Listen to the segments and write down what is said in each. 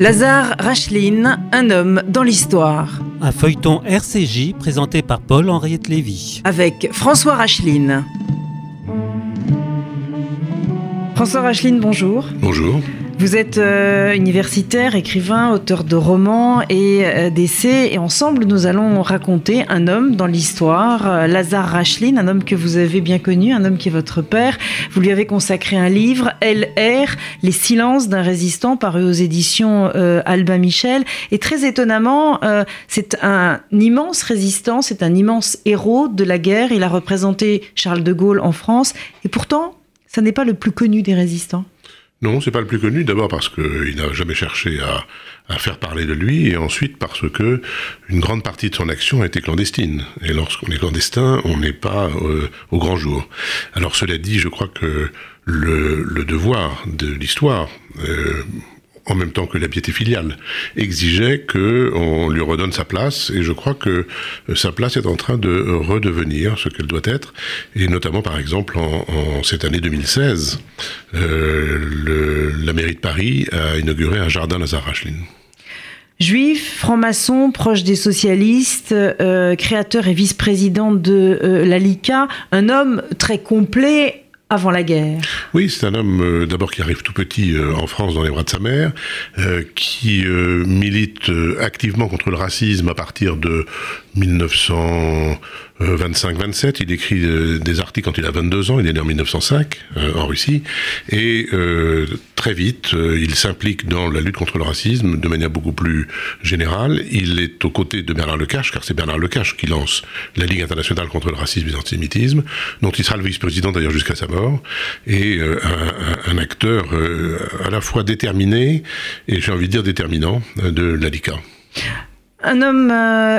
Lazare Racheline, un homme dans l'histoire. Un feuilleton RCJ présenté par Paul-Henriette Lévy. Avec François Racheline. François Racheline, bonjour. Bonjour. Vous êtes universitaire, écrivain, auteur de romans et d'essais. Et ensemble, nous allons raconter un homme dans l'histoire, Lazare Racheline, un homme que vous avez bien connu, un homme qui est votre père. Vous lui avez consacré un livre, LR, Les silences d'un résistant, paru aux éditions Albin Michel. Et très étonnamment, c'est un immense résistant, c'est un immense héros de la guerre. Il a représenté Charles de Gaulle en France. Et pourtant, ça n'est pas le plus connu des résistants. Non, c'est pas le plus connu, d'abord parce qu'il n'a jamais cherché à faire parler de lui, et ensuite parce que une grande partie de son action a été clandestine. Et lorsqu'on est clandestin, on n'est pas au grand jour. Alors cela dit, je crois que le devoir de l'histoire, en même temps que la piété filiale, exigeait qu'on lui redonne sa place, et je crois que sa place est en train de redevenir ce qu'elle doit être, et notamment par exemple en cette année 2016, la mairie de Paris a inauguré un jardin Lazare Racheline. Juif, franc-maçon, proche des socialistes, créateur et vice-président de la LICA, un homme très complet, avant la guerre. Oui, c'est un homme d'abord qui arrive tout petit en France dans les bras de sa mère, qui milite activement contre le racisme à partir de 1925-27. Il écrit des articles quand il a 22 ans, il est né en 1905 en Russie, et très vite, il s'implique dans la lutte contre le racisme de manière beaucoup plus générale. Il est aux côtés de Bernard Lecache, car c'est Bernard Lecache qui lance la Ligue internationale contre le racisme et l'antisémitisme, dont il sera le vice-président d'ailleurs jusqu'à sa mort, et un acteur à la fois déterminé, et j'ai envie de dire déterminant, de la LICA. Un homme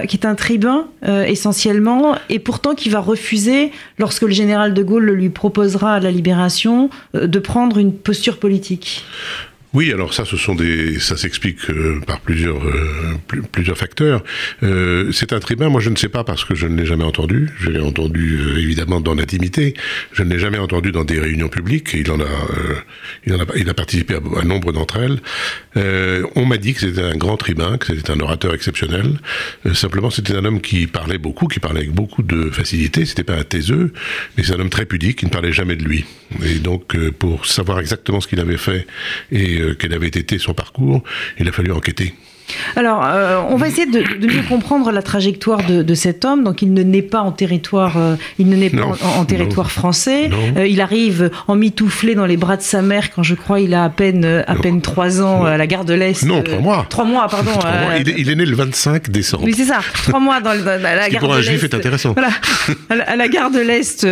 qui est un tribun, essentiellement, et pourtant qui va refuser, lorsque le général de Gaulle lui proposera à la Libération, de prendre une posture politique. Oui, alors ça s'explique par plusieurs facteurs. C'est un tribun, moi je ne sais pas parce que je ne l'ai jamais entendu. Je l'ai entendu évidemment dans l'intimité. Je ne l'ai jamais entendu dans des réunions publiques. Il a participé à nombre d'entre elles. On m'a dit que c'était un grand tribun, que c'était un orateur exceptionnel. Simplement, c'était un homme qui parlait avec beaucoup de facilité. C'était pas un taiseux, mais c'est un homme très pudique qui ne parlait jamais de lui. Et donc, pour savoir exactement ce qu'il avait fait et quel avait été son parcours, il a fallu enquêter. Alors, on va essayer de mieux comprendre la trajectoire de cet homme. Donc, il ne naît pas en territoire, français. Il arrive emmitouflé dans les bras de sa mère quand je crois il a à peine 3 ans à la gare de l'Est. Non, 3 mois. 3 mois, pardon. 3 mois. Il est né le 25 décembre. Oui, c'est ça. 3 mois à la gare de l'Est. Pour un juif est intéressant. Voilà, à la gare de l'Est,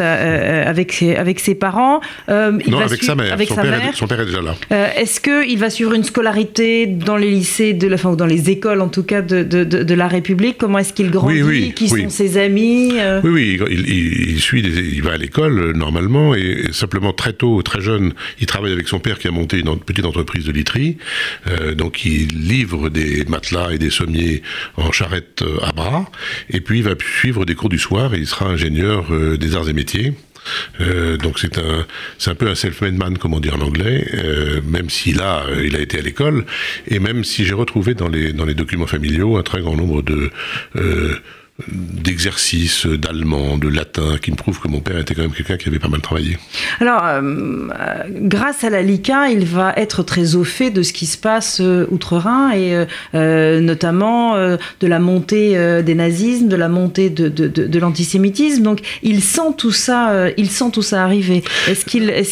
avec ses parents. Sa mère. Avec sa mère. Son père est déjà là. Est-ce qu'il va suivre une scolarité dans les lycées? Dans les écoles, en tout cas, de la République. Comment est-ce qu'il grandit ? Qui sont ses amis ? Oui, il va à l'école, normalement, et simplement très tôt, très jeune, il travaille avec son père qui a monté une petite entreprise de literie. Donc, il livre des matelas et des sommiers en charrette à bras. Et puis, il va suivre des cours du soir et il sera ingénieur des arts et métiers. Donc c'est un peu un self-made man, comme on dit en anglais, même s'il a été à l'école, et même si j'ai retrouvé dans les documents familiaux un très grand nombre d'exercices d'allemand, de latin, qui me prouvent que mon père était quand même quelqu'un qui avait pas mal travaillé. Alors, grâce à la LICA, il va être très au fait de ce qui se passe outre-Rhin, et notamment de la montée des nazismes, de la montée de l'antisémitisme. Donc, il sent tout ça arriver. Est-ce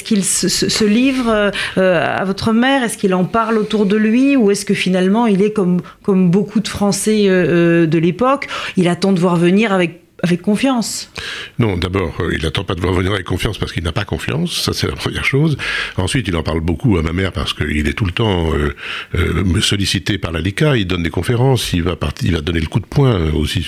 qu'il se livre à votre mère ? Est-ce qu'il en parle autour de lui ? Ou est-ce que finalement, il est comme beaucoup de Français de l'époque, il attend de voir venir avec confiance. Non, d'abord, il n'attend pas de voir venir avec confiance parce qu'il n'a pas confiance, ça c'est la première chose. Ensuite, il en parle beaucoup à ma mère parce qu'il est tout le temps sollicité par la LICA, il donne des conférences, il va donner le coup de poing aussi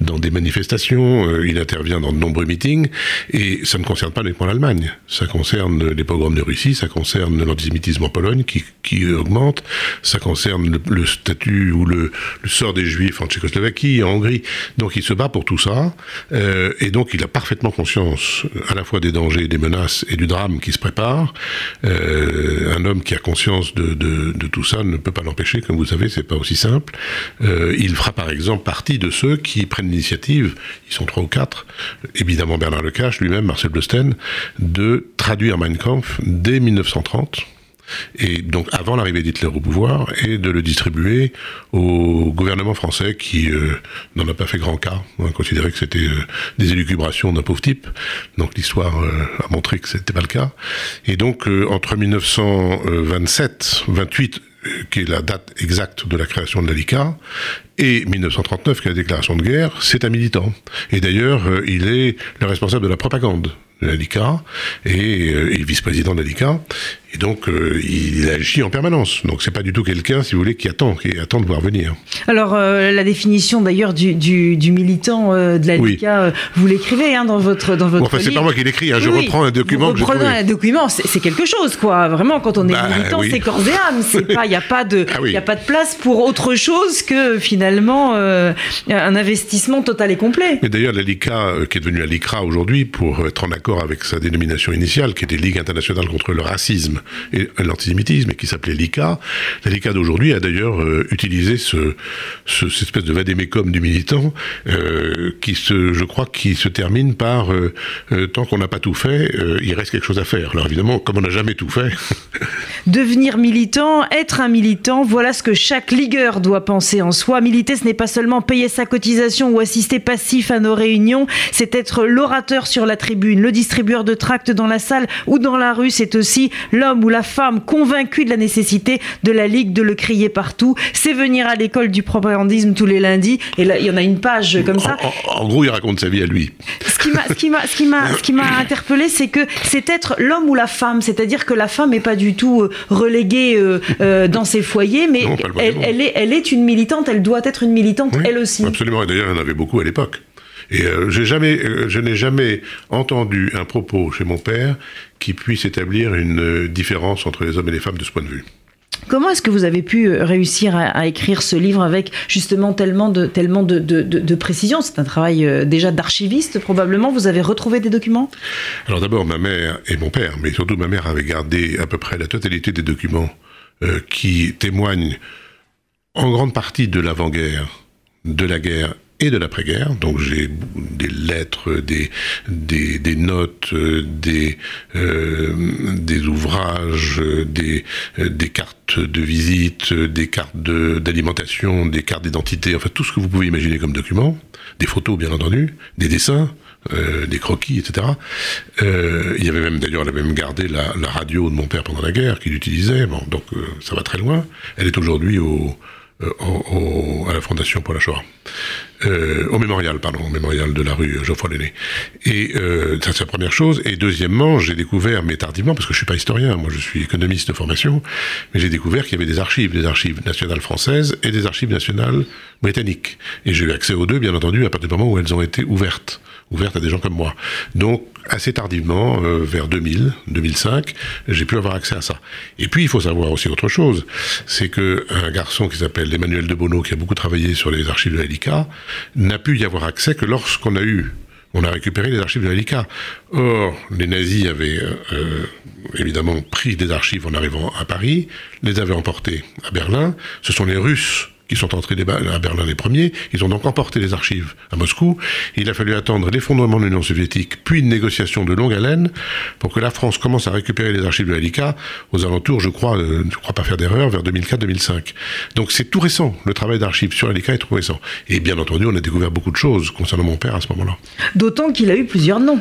dans des manifestations, il intervient dans de nombreux meetings, et ça ne concerne pas uniquement l'Allemagne, ça concerne les pogroms de Russie, ça concerne l'antisémitisme en Pologne qui augmente, ça concerne le statut ou le sort des Juifs en Tchécoslovaquie, en Hongrie, donc il se bat pour tout ça. Et donc, il a parfaitement conscience à la fois des dangers, des menaces et du drame qui se prépare. Un homme qui a conscience de tout ça ne peut pas l'empêcher, comme vous savez, c'est pas aussi simple. Il fera par exemple partie de ceux qui prennent l'initiative, ils sont 3 ou 4, évidemment Bernard Lecache, lui-même, Marcel Blustein, de traduire Mein Kampf dès 1930. Et donc avant l'arrivée d'Hitler au pouvoir, et de le distribuer au gouvernement français qui n'en a pas fait grand cas, on a considéré que c'était des élucubrations d'un pauvre type, donc l'histoire a montré que c'était pas le cas. Et donc entre 1927-28, qui est la date exacte de la création de la LICA, et 1939, qui est la déclaration de guerre, c'est un militant. Et d'ailleurs, il est le responsable de la propagande de la LICA, et vice-président de la LICA, et donc il agit en permanence. Donc c'est pas du tout quelqu'un, si vous voulez, qui attend de voir venir. Alors la définition d'ailleurs du militant de la LICA, vous l'écrivez hein, dans votre livre. C'est pas moi qui l'écris, hein, je reprends un document. Vous reprenez un document, c'est quelque chose quoi. Vraiment, quand on est militant, c'est corps et âme. Il y a pas de place pour autre chose que finalement un investissement total et complet. Mais d'ailleurs la LICA, qui est devenue la LICRA aujourd'hui, pour être en accord avec sa dénomination initiale, qui était Ligue internationale contre le racisme et l'antisémitisme, et qui s'appelait LICA. La LICA d'aujourd'hui a d'ailleurs utilisé cette espèce de vadémécum du militant, qui se termine par tant qu'on n'a pas tout fait, il reste quelque chose à faire. Alors évidemment, comme on n'a jamais tout fait... Devenir militant, être un militant, voilà ce que chaque ligueur doit penser en soi. Militer, ce n'est pas seulement payer sa cotisation ou assister passif à nos réunions, c'est être l'orateur sur la tribune, le distribueur de tracts dans la salle ou dans la rue, c'est aussi l'homme ou la femme convaincu de la nécessité de la Ligue de le crier partout. C'est venir à l'école du propagandisme tous les lundis. Et là, il y en a une page comme ça. En gros, il raconte sa vie à lui. Ce qui m'a interpellée, c'est que c'est être l'homme ou la femme. C'est-à-dire que la femme n'est pas du tout reléguée dans ses foyers, mais non, elle est une militante, elle doit être une militante elle aussi. Absolument, et d'ailleurs, il y en avait beaucoup à l'époque. Et je n'ai jamais entendu un propos chez mon père qui puisse établir une différence entre les hommes et les femmes de ce point de vue. Comment est-ce que vous avez pu réussir à écrire ce livre avec justement tellement de précision ? C'est un travail déjà d'archiviste probablement, vous avez retrouvé des documents ? Alors d'abord ma mère et mon père, mais surtout ma mère avait gardé à peu près la totalité des documents qui témoignent en grande partie de l'avant-guerre, de la guerre et de l'après-guerre, donc j'ai des lettres, des notes, des ouvrages, des cartes de visite, des cartes d'alimentation, des cartes d'identité, enfin tout ce que vous pouvez imaginer comme document, des photos bien entendu, des dessins, des croquis, etc. Il y avait même, d'ailleurs, elle avait même gardé la radio de mon père pendant la guerre, qu'il utilisait, bon, donc ça va très loin. Elle est aujourd'hui à la Fondation pour la Shoah. Au mémorial de la rue Geoffroy Lenné. Et ça, c'est la première chose. Et deuxièmement, j'ai découvert, mais tardivement, parce que je suis pas historien, moi je suis économiste de formation, mais j'ai découvert qu'il y avait des archives nationales françaises et des archives nationales britanniques. Et j'ai eu accès aux deux, bien entendu, à partir du moment où elles ont été ouvertes à des gens comme moi. Donc, assez tardivement, vers 2000, 2005, j'ai pu avoir accès à ça. Et puis, il faut savoir aussi autre chose, c'est qu'un garçon qui s'appelle Emmanuel de Bono, qui a beaucoup travaillé sur les archives de la LICA, n'a pu y avoir accès que lorsqu'on on a récupéré les archives de la LICA. Or, les nazis avaient évidemment pris des archives en arrivant à Paris, les avaient emportées à Berlin, ce sont les Russes qui sont entrés à Berlin les premiers, ils ont donc emporté les archives à Moscou, il a fallu attendre l'effondrement de l'Union soviétique, puis une négociation de longue haleine, pour que la France commence à récupérer les archives de la LICA, aux alentours, je crois pas faire d'erreur, vers 2004-2005. Donc c'est tout récent, le travail d'archives sur la LICA est tout récent. Et bien entendu, on a découvert beaucoup de choses concernant mon père à ce moment-là. D'autant qu'il a eu plusieurs noms.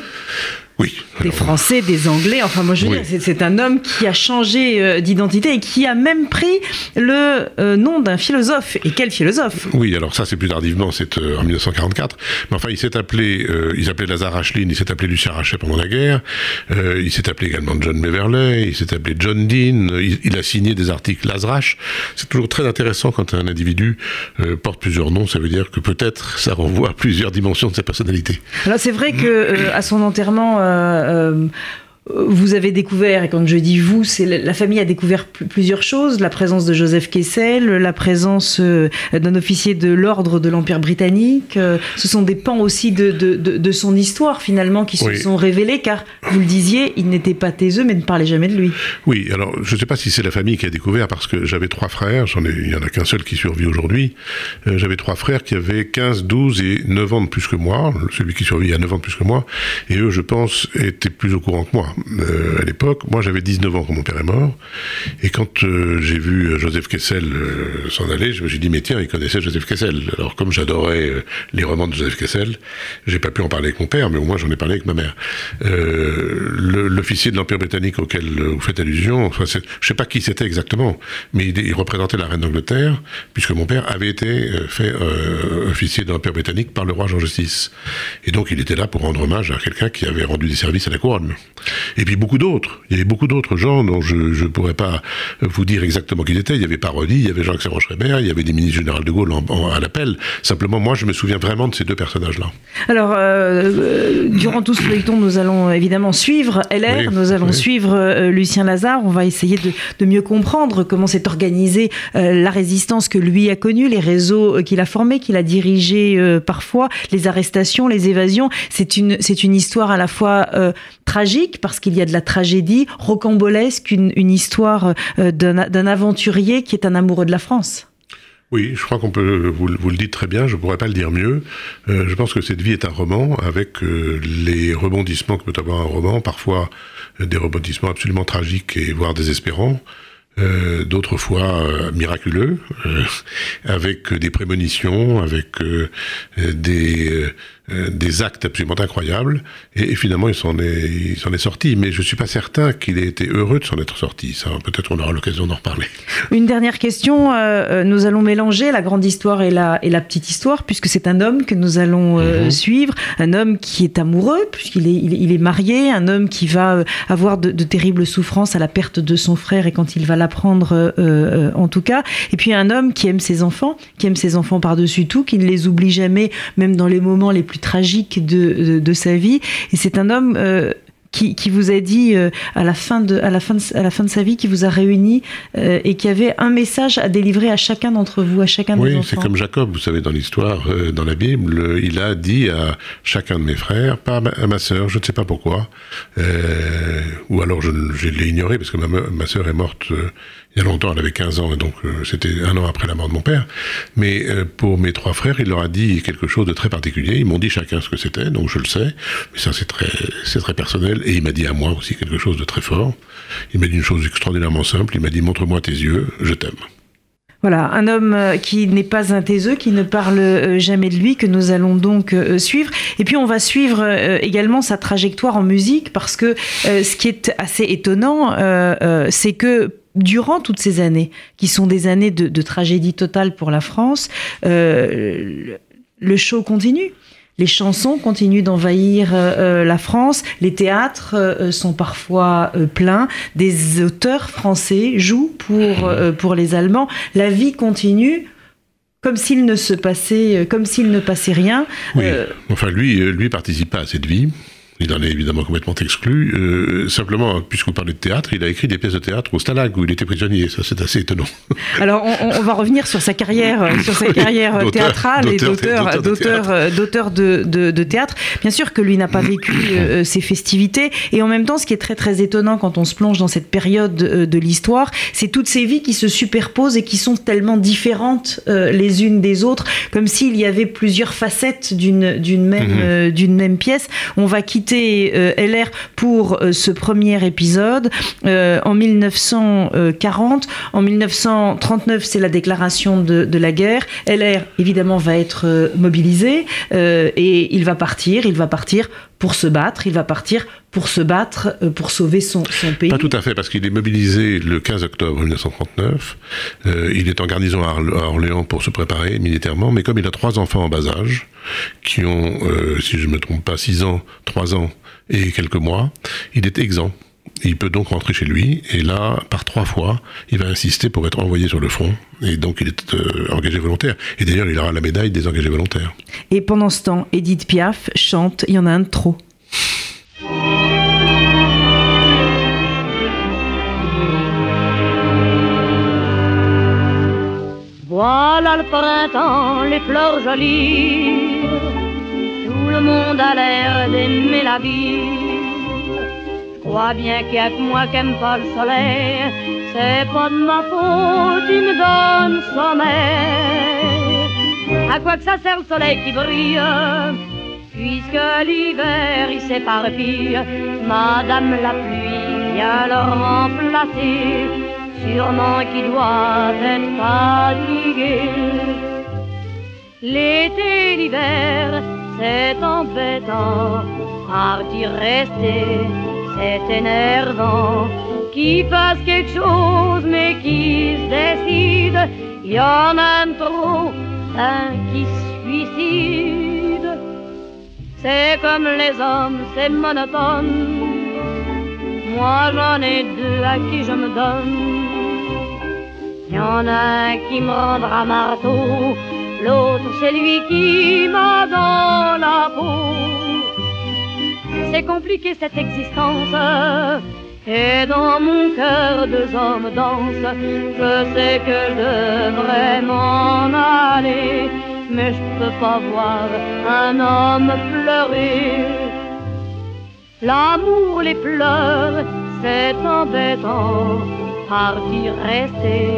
Oui, des Français, des Anglais, enfin moi je veux dire, c'est un homme qui a changé d'identité et qui a même pris le nom d'un philosophe. Et quel philosophe ? Oui, alors ça c'est plus tardivement, c'est en 1944. Mais enfin, il s'appelait Lazare Racheline, il s'est appelé Lucien Rachet pendant la guerre, il s'est appelé également John Beverley, il s'est appelé John Dean, il a signé des articles Lazarach. C'est toujours très intéressant quand un individu porte plusieurs noms, ça veut dire que peut-être ça renvoie à plusieurs dimensions de sa personnalité. Alors c'est vrai qu'à son enterrement, vous avez découvert, et quand je dis vous, c'est la famille a découvert plusieurs choses, la présence de Joseph Kessel, la présence d'un officier de l'ordre de l'Empire britannique, ce sont des pans aussi de son histoire finalement qui se sont révélés, car vous le disiez, il n'était pas taiseux mais ne parlait jamais de lui. Oui, alors je ne sais pas si c'est la famille qui a découvert, parce que j'avais 3 frères, il n'y en a qu'un seul qui survit aujourd'hui, j'avais 3 frères qui avaient 15, 12 et 9 ans de plus que moi, celui qui survit a 9 ans de plus que moi, et eux je pense étaient plus au courant que moi. À l'époque, moi j'avais 19 ans quand mon père est mort, et quand j'ai vu Joseph Kessel s'en aller, je me suis dit mais tiens, il connaissait Joseph Kessel. Alors comme j'adorais les romans de Joseph Kessel, j'ai pas pu en parler avec mon père, mais au moins j'en ai parlé avec ma mère. L'officier de l'Empire britannique auquel vous faites allusion, enfin, je sais pas qui c'était exactement, mais il représentait la reine d'Angleterre, puisque mon père avait été fait officier de l'Empire britannique par le roi Georges VI, et donc il était là pour rendre hommage à quelqu'un qui avait rendu des services à la couronne. Et puis beaucoup d'autres. Il y avait beaucoup d'autres gens dont je ne pourrais pas vous dire exactement qui ils étaient. Il y avait Parodi, il y avait Jean-Claude Schreber, il y avait des ministres généraux de Gaulle à l'appel. Simplement, moi, je me souviens vraiment de ces 2 personnages-là. Alors, durant tout ce feuilleton, nous allons évidemment suivre LR, nous allons suivre Lucien Lazare. On va essayer de mieux comprendre comment s'est organisée la résistance que lui a connue, les réseaux qu'il a formés, qu'il a dirigés parfois, les arrestations, les évasions. C'est une histoire à la fois tragique, parce qu'il y a de la tragédie, rocambolesque, une histoire d'un aventurier qui est un amoureux de la France. Oui, je crois qu'on peut, vous le dites très bien, je ne pourrais pas le dire mieux. Je pense que cette vie est un roman, avec les rebondissements que peut avoir un roman, parfois des rebondissements absolument tragiques et voire désespérants. D'autres fois miraculeux, avec des prémonitions, avec des actes absolument incroyables, et finalement il s'en est sorti, mais je ne suis pas certain qu'il ait été heureux de s'en être sorti. Ça, peut-être on aura l'occasion d'en reparler. Une dernière question, nous allons mélanger la grande histoire et la petite histoire, puisque c'est un homme que nous allons suivre, un homme qui est amoureux, puisqu'il est, il est marié, un homme qui va avoir de terribles souffrances à la perte de son frère, et quand il va l'apprendre en tout cas, et puis un homme qui aime ses enfants par-dessus tout, qui ne les oublie jamais, même dans les moments les plus tragique de sa vie, et c'est un homme qui vous a dit à la fin de sa vie, qui vous a réunis et qui avait un message à délivrer à chacun d'entre vous, à chacun des enfants. Oui, c'est comme Jacob, vous savez, dans l'histoire, dans la Bible, il a dit à chacun de mes frères, pas à ma sœur, je ne sais pas pourquoi, ou alors je l'ai ignoré parce que ma sœur est morte. Il y a longtemps, elle avait 15 ans, et donc c'était 1 an après la mort de mon père. Mais pour mes 3 frères, il leur a dit quelque chose de très particulier. Ils m'ont dit chacun ce que c'était, donc je le sais. Mais ça, c'est très personnel. Et il m'a dit à moi aussi quelque chose de très fort. Il m'a dit une chose extraordinairement simple. Il m'a dit « Montre-moi tes yeux, je t'aime ». Voilà, un homme qui n'est pas un taiseux, qui ne parle jamais de lui, que nous allons donc suivre. Et puis on va suivre également sa trajectoire en musique, parce que ce qui est assez étonnant, c'est que durant toutes ces années, qui sont des années de tragédie totale pour la France, le show continue. Les chansons continuent d'envahir la France, les théâtres sont parfois pleins, des auteurs français jouent pour les Allemands, la vie continue. Comme s'il ne passait rien. Oui, enfin lui participe pas à cette vie. Il en est évidemment complètement exclu. Simplement, puisqu'on parlait de théâtre, il a écrit des pièces de théâtre au Stalag, où il était prisonnier. Ça, c'est assez étonnant. Alors, on va revenir sur sa carrière, théâtrale et d'auteur de théâtre. Bien sûr que lui n'a pas vécu ces festivités. Et en même temps, ce qui est très, très étonnant quand on se plonge dans cette période de l'histoire, c'est toutes ces vies qui se superposent et qui sont tellement différentes les unes des autres, comme s'il y avait plusieurs facettes d'une même pièce. On va quitter LR pour ce premier épisode en 1940. En 1939, c'est la déclaration de la guerre. LR, évidemment, va être mobilisé et il va partir pour se battre, pour sauver son pays. Pas tout à fait, parce qu'il est mobilisé le 15 octobre 1939. Il est en garnison à Orléans pour se préparer militairement, mais comme il a 3 enfants en bas âge, qui ont, si je ne me trompe pas, 6 ans, 3 ans et quelques mois, il est exempt. Il peut donc rentrer chez lui, et là, par 3 fois, il va insister pour être envoyé sur le front, et donc il est engagé volontaire. Et d'ailleurs, il aura la médaille des engagés volontaires. Et pendant ce temps, Edith Piaf chante « Il y en a un de trop ». à le printemps les fleurs jolies. Tout le monde a l'air d'aimer la vie. Je crois bien qu'il y a que moi qui aime pas le soleil. C'est pas de ma faute, il me donne sommeil. À quoi que ça sert le soleil qui brille, puisque l'hiver il s'éparpille. Madame la pluie vient le remplacer, sûrement qu'il doit être fatigué. L'été et l'hiver, c'est embêtant, hardi rester, c'est énervant. Qui fasse quelque chose mais qui se décide, il y en a un trop, un qui se suicide. C'est comme les hommes, c'est monotone. Moi j'en ai deux à qui je me donne. Il y en a un qui me rendra marteau, l'autre c'est lui qui m'a dans la peau. C'est compliqué cette existence, et dans mon cœur deux hommes dansent. Je sais que je devrais m'en aller, mais je peux pas voir un homme pleurer. L'amour, les pleurs, c'est embêtant, partir rester,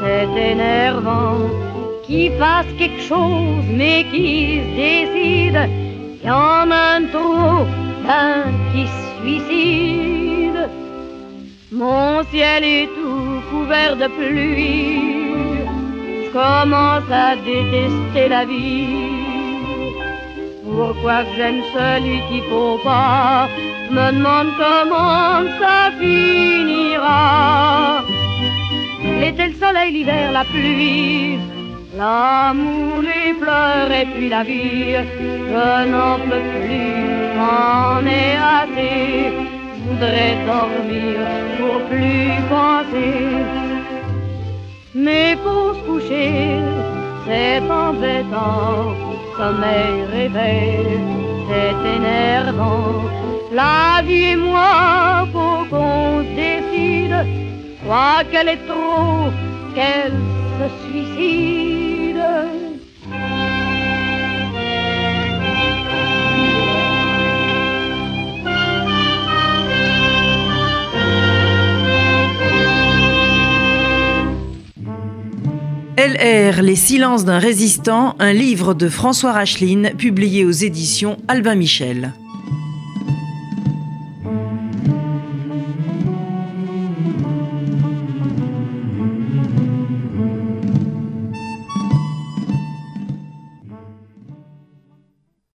c'est énervant. Qui fasse quelque chose mais qui se décide, il y en a un trop, un qui se suicide. Mon ciel est tout couvert de pluie, je commence à détester la vie. Pourquoi que j'aime celui qui faut pas, me demande comment ça finira. L'été, le soleil, l'hiver, la pluie, l'amour, les pleurs et puis la vie. Je n'en peux plus, j'en ai assez, je voudrais dormir pour plus penser. Mais pour se coucher, c'est embêtant, sommeil, réveil, c'est énervant. La vie et moi, faut qu'on se décide, je crois qu'elle est trop, qu'elle se suicide. LR, Les silences d'un résistant, un livre de François Racheline, publié aux éditions Albin Michel.